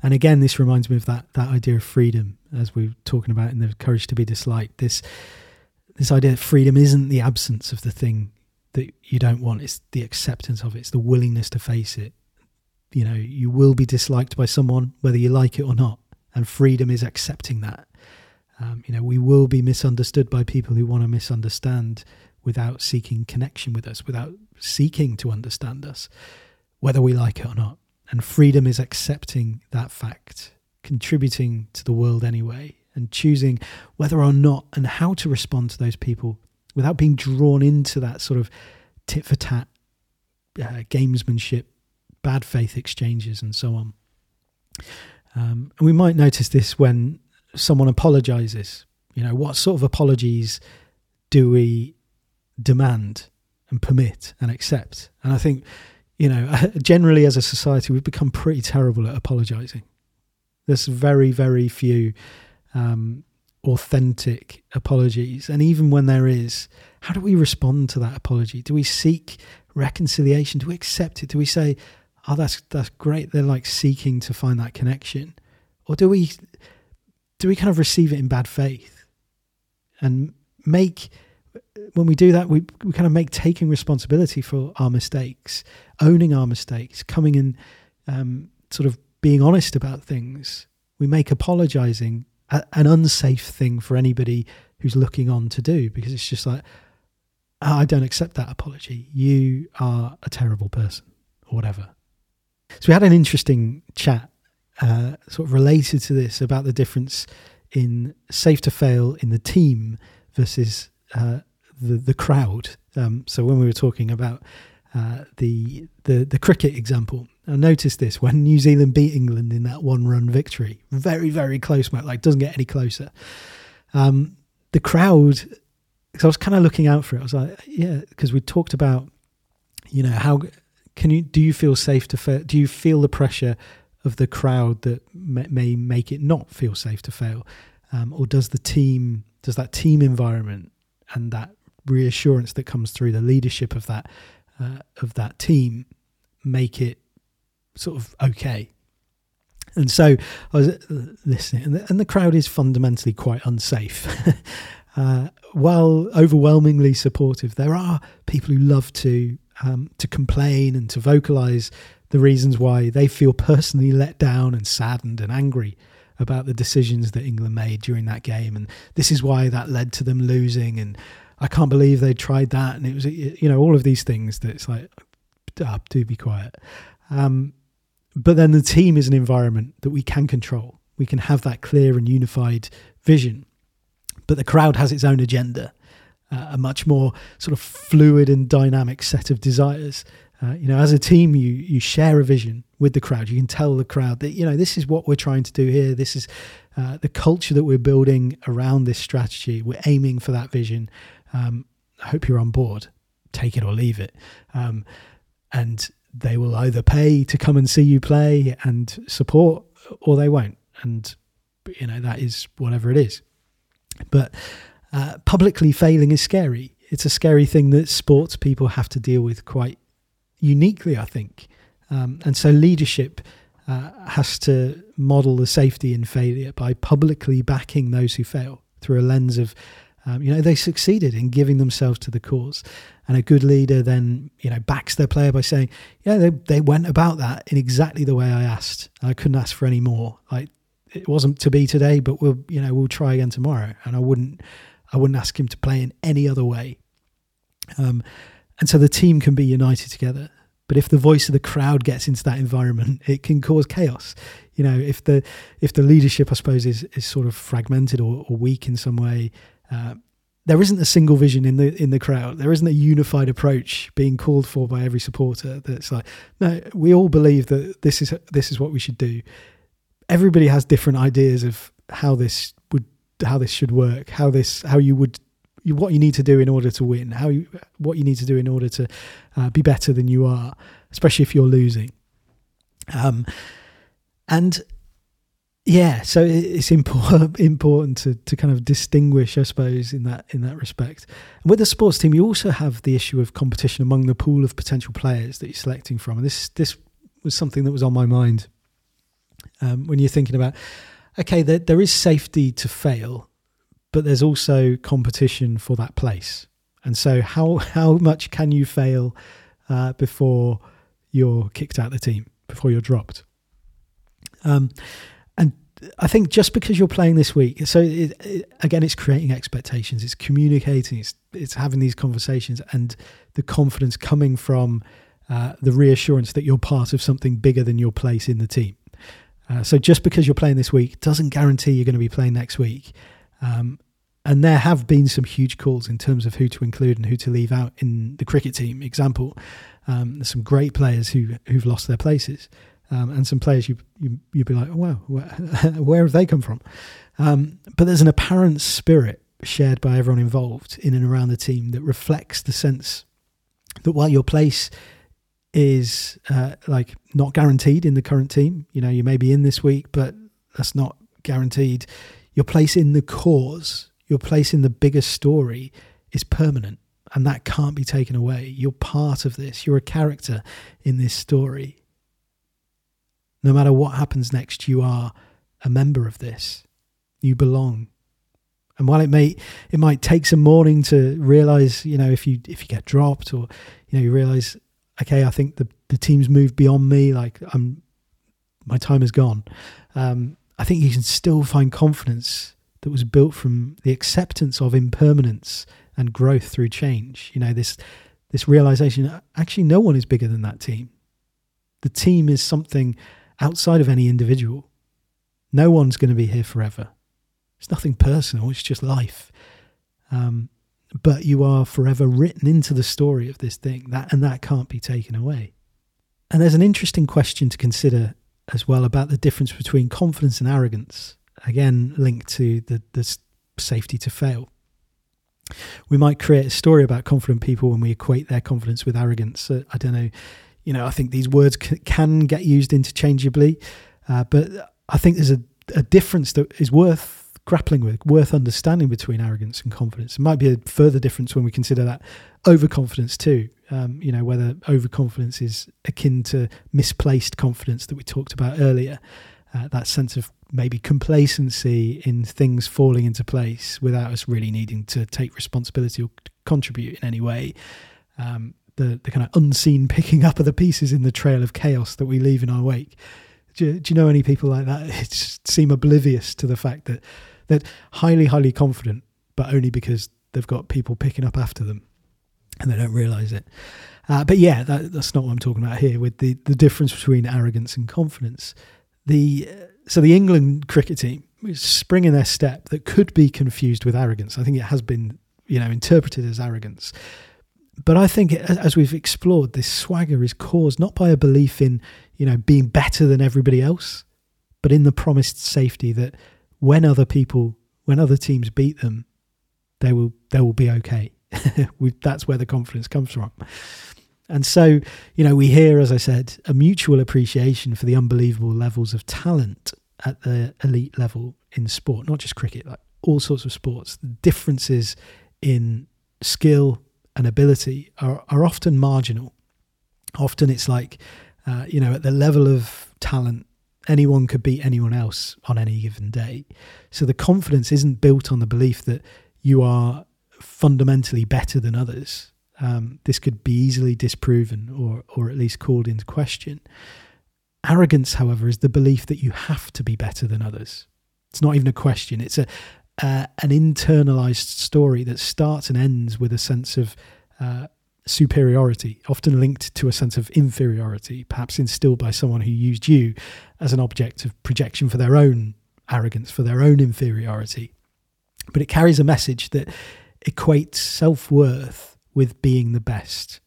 And again, this reminds me of that idea of freedom, as we were talking about in The Courage to Be Disliked. This idea that freedom isn't the absence of the thing that you don't want, it's the acceptance of it, it's the willingness to face it. You know, you will be disliked by someone, whether you like it or not. And freedom is accepting that. You know, we will be misunderstood by people who want to misunderstand without seeking connection with us, without seeking to understand us, whether we like it or not. And freedom is accepting that fact, contributing to the world anyway, and choosing whether or not and how to respond to those people without being drawn into that sort of tit for tat, gamesmanship, bad faith exchanges, and so on. And we might notice this when someone apologizes. You know, what sort of apologies do we demand and permit and accept? And I think, you know, generally as a society, we've become pretty terrible at apologizing. There's very, very few authentic apologies. And even when there is, how do we respond to that apology? Do we seek reconciliation? Do we accept it? Do we say, oh, that's great. They're like seeking to find that connection. Or do we kind of receive it in bad faith and make, when we do that, we kind of make taking responsibility for our mistakes, owning our mistakes, coming in, sort of being honest about things. We make apologizing an unsafe thing for anybody who's looking on to do, because it's just like, oh, I don't accept that apology. You are a terrible person or whatever. So we had an interesting chat sort of related to this about the difference in safe to fail in the team versus the crowd. So when we were talking about the cricket example, I noticed this when New Zealand beat England in that 1-run victory, very, very close match, like doesn't get any closer. The crowd, because I was kind of looking out for it. I was like, yeah, because we talked about, you know, how do you feel safe to fail? Do you feel the pressure of the crowd that may make it not feel safe to fail? Or does that team environment and that reassurance that comes through the leadership of that team make it sort of okay? And so I was listening, and the crowd is fundamentally quite unsafe. While overwhelmingly supportive, there are people who love to complain and to vocalize the reasons why they feel personally let down and saddened and angry about the decisions that England made during that game. And this is why that led to them losing. And I can't believe they tried that. And it was, you know, all of these things that it's like, do be quiet. But then the team is an environment that we can control. We can have that clear and unified vision. But the crowd has its own agenda, a much more sort of fluid and dynamic set of desires. You know, as a team, you share a vision with the crowd. You can tell the crowd that, you know, this is what we're trying to do here. This is the culture that we're building around this strategy. We're aiming for that vision. I hope you're on board. Take it or leave it. And they will either pay to come and see you play and support, or they won't. And, you know, that is whatever it is. But publicly failing is scary. It's a scary thing that sports people have to deal with quite uniquely, I think. And so leadership has to model the safety in failure by publicly backing those who fail through a lens of, you know, they succeeded in giving themselves to the cause. And a good leader then, you know, backs their player by saying, yeah, they went about that in exactly the way I asked. I couldn't ask for any more. Like, it wasn't to be today, but we'll try again tomorrow. And I wouldn't ask him to play in any other way. And so the team can be united together. But if the voice of the crowd gets into that environment, it can cause chaos. You know, if the leadership, I suppose, is sort of fragmented or weak in some way, there isn't a single vision in the crowd. There isn't a unified approach being called for by every supporter. That's like, no, we all believe that this is what we should do. Everybody has different ideas of how this should work, what you need to do in order to win, what you need to do in order to be better than you are, especially if you're losing. And yeah, so it's important to kind of distinguish, I suppose, in that respect. And with the sports team, you also have the issue of competition among the pool of potential players that you're selecting from. And this was something that was on my mind. When you're thinking about, okay, there is safety to fail, but there's also competition for that place. And so how much can you fail before you're kicked out of the team, before you're dropped? And I think just because you're playing this week, so again, it's creating expectations, it's communicating, it's having these conversations, and the confidence coming from the reassurance that you're part of something bigger than your place in the team. So just because you're playing this week doesn't guarantee you're going to be playing next week. And there have been some huge calls in terms of who to include and who to leave out in the cricket team example. There's some great players who've lost their places, and some players you'd be like, oh, wow, where have they come from? But there's an apparent spirit shared by everyone involved in and around the team that reflects the sense that while your place is like not guaranteed in the current team. You know, you may be in this week, but that's not guaranteed. Your place in the cause, your place in the bigger story is permanent, and that can't be taken away. You're part of this. You're a character in this story. No matter what happens next, you are a member of this. You belong. And while it might take some morning to realize, you know, if you get dropped, or, you know, you realize, okay, I think the team's moved beyond me, like my time is gone. I think you can still find confidence that was built from the acceptance of impermanence and growth through change. You know, this realization, actually no one is bigger than that team. The team is something outside of any individual. No one's going to be here forever. It's nothing personal, it's just life. But you are forever written into the story of this thing, that can't be taken away. And there's an interesting question to consider as well about the difference between confidence and arrogance, again linked to the safety to fail. We might create a story about confident people when we equate their confidence with arrogance. So, I don't know, you know, I think these words can get used interchangeably, but I think there's a difference that is worth grappling with, worth understanding between arrogance and confidence. There might be a further difference when we consider that overconfidence too, you know, whether overconfidence is akin to misplaced confidence that we talked about earlier, that sense of maybe complacency in things falling into place without us really needing to take responsibility or contribute in any way, the kind of unseen picking up of the pieces in the trail of chaos that we leave in our wake. Do you know any people like that? It just seem oblivious to the fact that they're highly, highly confident, but only because they've got people picking up after them and they don't realise it. But yeah, that's not what I'm talking about here with the difference between arrogance and confidence. So the England cricket team is springing their step that could be confused with arrogance. I think it has been, you know, interpreted as arrogance. But I think, as we've explored, this swagger is caused not by a belief in, you know, being better than everybody else, but in the promised safety that when other teams beat them, they will be okay. That's where the confidence comes from. And so, you know, we hear, as I said, a mutual appreciation for the unbelievable levels of talent at the elite level in sport, not just cricket, like all sorts of sports. The differences in skill and ability are often marginal. Often it's like, you know, at the level of talent, anyone could beat anyone else on any given day. So the confidence isn't built on the belief that you are fundamentally better than others. This could be easily disproven or at least called into question. Arrogance, however, is the belief that you have to be better than others. It's not even a question. It's an internalized story that starts and ends with a sense of superiority, often linked to a sense of inferiority, perhaps instilled by someone who used you as an object of projection for their own arrogance, for their own inferiority. But it carries a message that equates self-worth with being the best.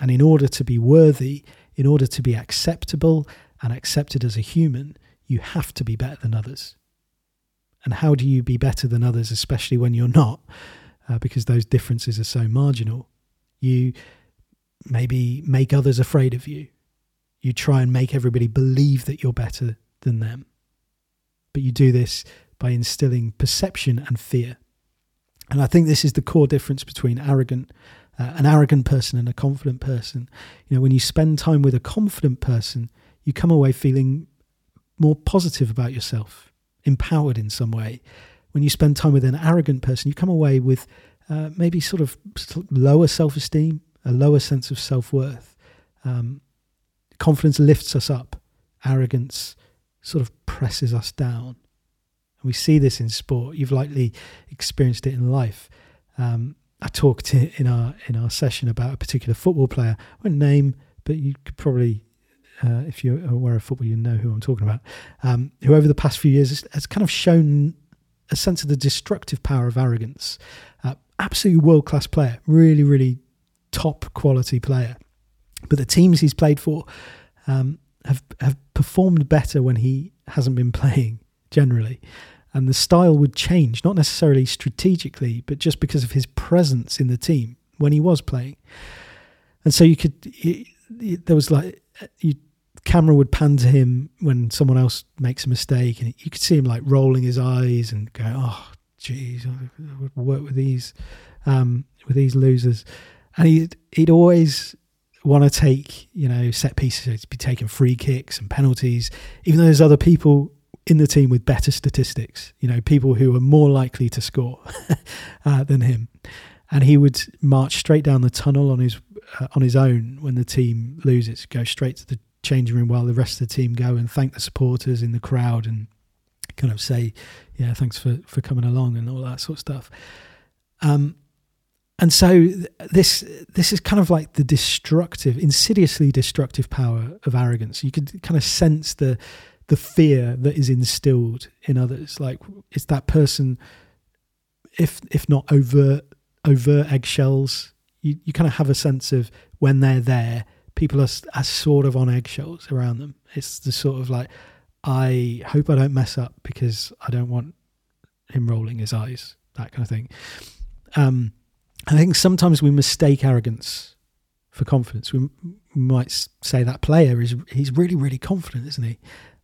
And in order to be worthy, in order to be acceptable and accepted as a human, you have to be better than others. And how do you be better than others, especially when you're not? Because those differences are so marginal. You maybe make others afraid of you. You try and make everybody believe that you're better than them. But you do this by instilling perception and fear. And I think this is the core difference between an arrogant person and a confident person. You know, when you spend time with a confident person, you come away feeling more positive about yourself, empowered in some way. When you spend time with an arrogant person, you come away with maybe sort of lower self-esteem, a lower sense of self-worth. Confidence lifts us up. Arrogance sort of presses us down. And we see this in sport. You've likely experienced it in life. I talked in our session about a particular football player. I won't name, but you could probably, if you're aware of football, you know who I'm talking about. Who over the past few years has kind of shown a sense of the destructive power of arrogance. Absolutely world-class player, really, really top quality player. But the teams he's played for have performed better when he hasn't been playing generally. And the style would change, not necessarily strategically, but just because of his presence in the team when he was playing. And so camera would pan to him when someone else makes a mistake, and you could see him like rolling his eyes and go, oh, geez, I would work with these losers. And he'd always want to take, you know, set pieces, be taking free kicks and penalties, even though there's other people in the team with better statistics, you know, people who are more likely to score than him. And he would march straight down the tunnel on his own when the team loses, go straight to the changing room while the rest of the team go and thank the supporters in the crowd and kind of say, yeah, thanks for coming along and all that sort of stuff. And so this is kind of like the destructive, insidiously destructive power of arrogance. You could kind of sense the fear that is instilled in others. Like, it's that person, if not overt eggshells, you kind of have a sense of when they're there, people are sort of on eggshells around them. It's the sort of like, I hope I don't mess up because I don't want him rolling his eyes, that kind of thing. I think sometimes we mistake arrogance for confidence. We might say that player he's really, really confident, isn't he?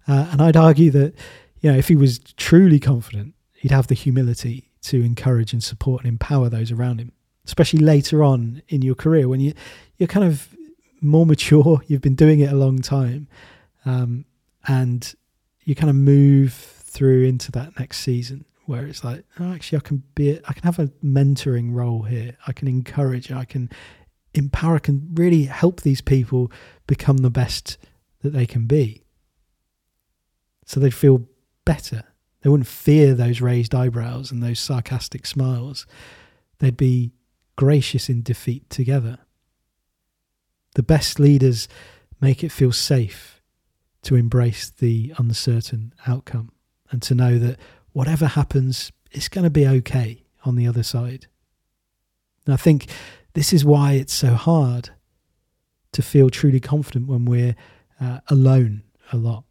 And I'd argue that, you know, if he was truly confident, he'd have the humility to encourage and support and empower those around him, especially later on in your career when you're kind of more mature, you've been doing it a long time, and you kind of move through into that next season where it's like, oh, actually, I can have a mentoring role here. I can encourage, I can empower, I can really help these people become the best that they can be. So they'd feel better. They wouldn't fear those raised eyebrows and those sarcastic smiles. They'd be gracious in defeat together. The best leaders make it feel safe to embrace the uncertain outcome and to know that whatever happens, it's going to be okay on the other side. And I think this is why it's so hard to feel truly confident when we're alone a lot.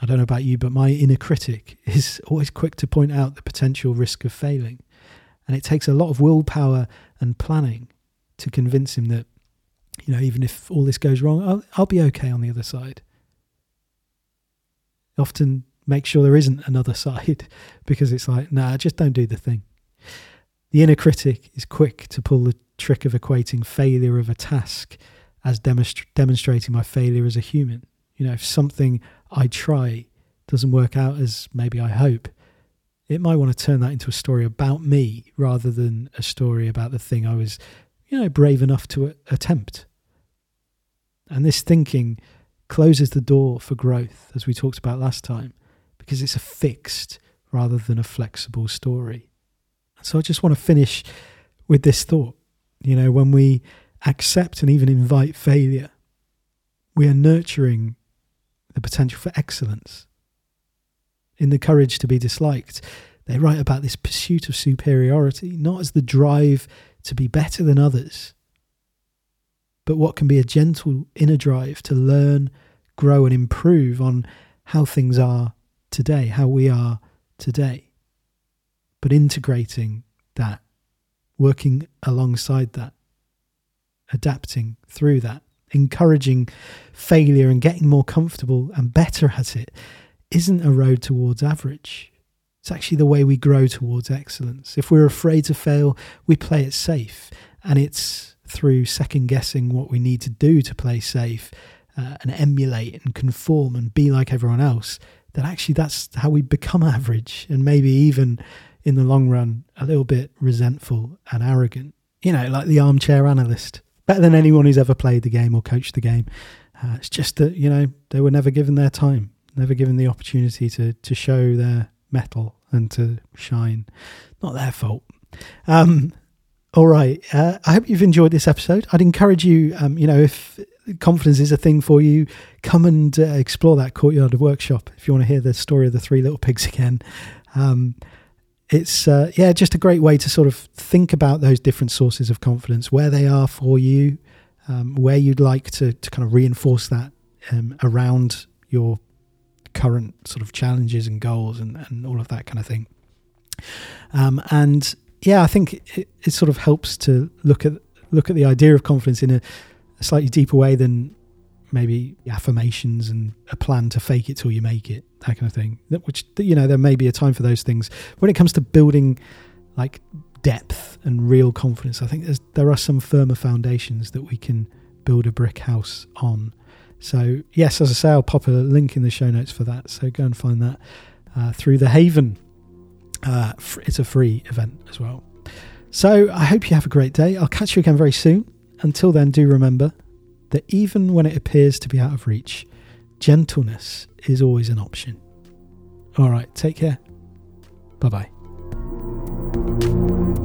I don't know about you, but my inner critic is always quick to point out the potential risk of failing. And it takes a lot of willpower and planning to convince him that, you know, even if all this goes wrong, I'll be okay on the other side. Often make sure there isn't another side because it's like, nah, just don't do the thing. The inner critic is quick to pull the trick of equating failure of a task as demonstrating my failure as a human. You know, if something I try doesn't work out as maybe I hope, it might want to turn that into a story about me rather than a story about the thing I was, you know, brave enough to attempt. And this thinking closes the door for growth, as we talked about last time, because it's a fixed rather than a flexible story. So I just want to finish with this thought. You know, when we accept and even invite failure, we are nurturing the potential for excellence. In The Courage to Be Disliked, they write about this pursuit of superiority, not as the drive to be better than others, but what can be a gentle inner drive to learn, grow and improve on how things are today, how we are today. But integrating that, working alongside that, adapting through that, encouraging failure and getting more comfortable and better at it isn't a road towards average. It's actually the way we grow towards excellence. If we're afraid to fail, we play it safe. And it's through second-guessing what we need to do to play safe and emulate and conform and be like everyone else, that actually that's how we become average and maybe even, in the long run, a little bit resentful and arrogant. You know, like the armchair analyst. Better than anyone who's ever played the game or coached the game. It's just that, you know, they were never given their time, never given the opportunity to show their metal and to shine. Not their fault. All right. I hope you've enjoyed this episode. I'd encourage you, you know, if confidence is a thing for you, come and explore that Courtyard Workshop if you want to hear the story of the Three Little Pigs again. It's, yeah, just a great way to sort of think about those different sources of confidence, where they are for you, where you'd like to kind of reinforce that around your current sort of challenges and goals and all of that kind of thing. And yeah, I think it sort of helps to look at the idea of confidence in a slightly deeper way than maybe affirmations and a plan to fake it till you make it, that kind of thing. Which, you know, there may be a time for those things. When it comes to building like depth and real confidence, I think there are some firmer foundations that we can build a brick house on. So yes, as I say, I'll pop a link in the show notes for that, so go and find that through the Haven. It's a free event as well. So I hope you have a great day. I'll catch you again very soon. Until then, do remember that even when it appears to be out of reach, gentleness is always an option. All right, take care. Bye-bye.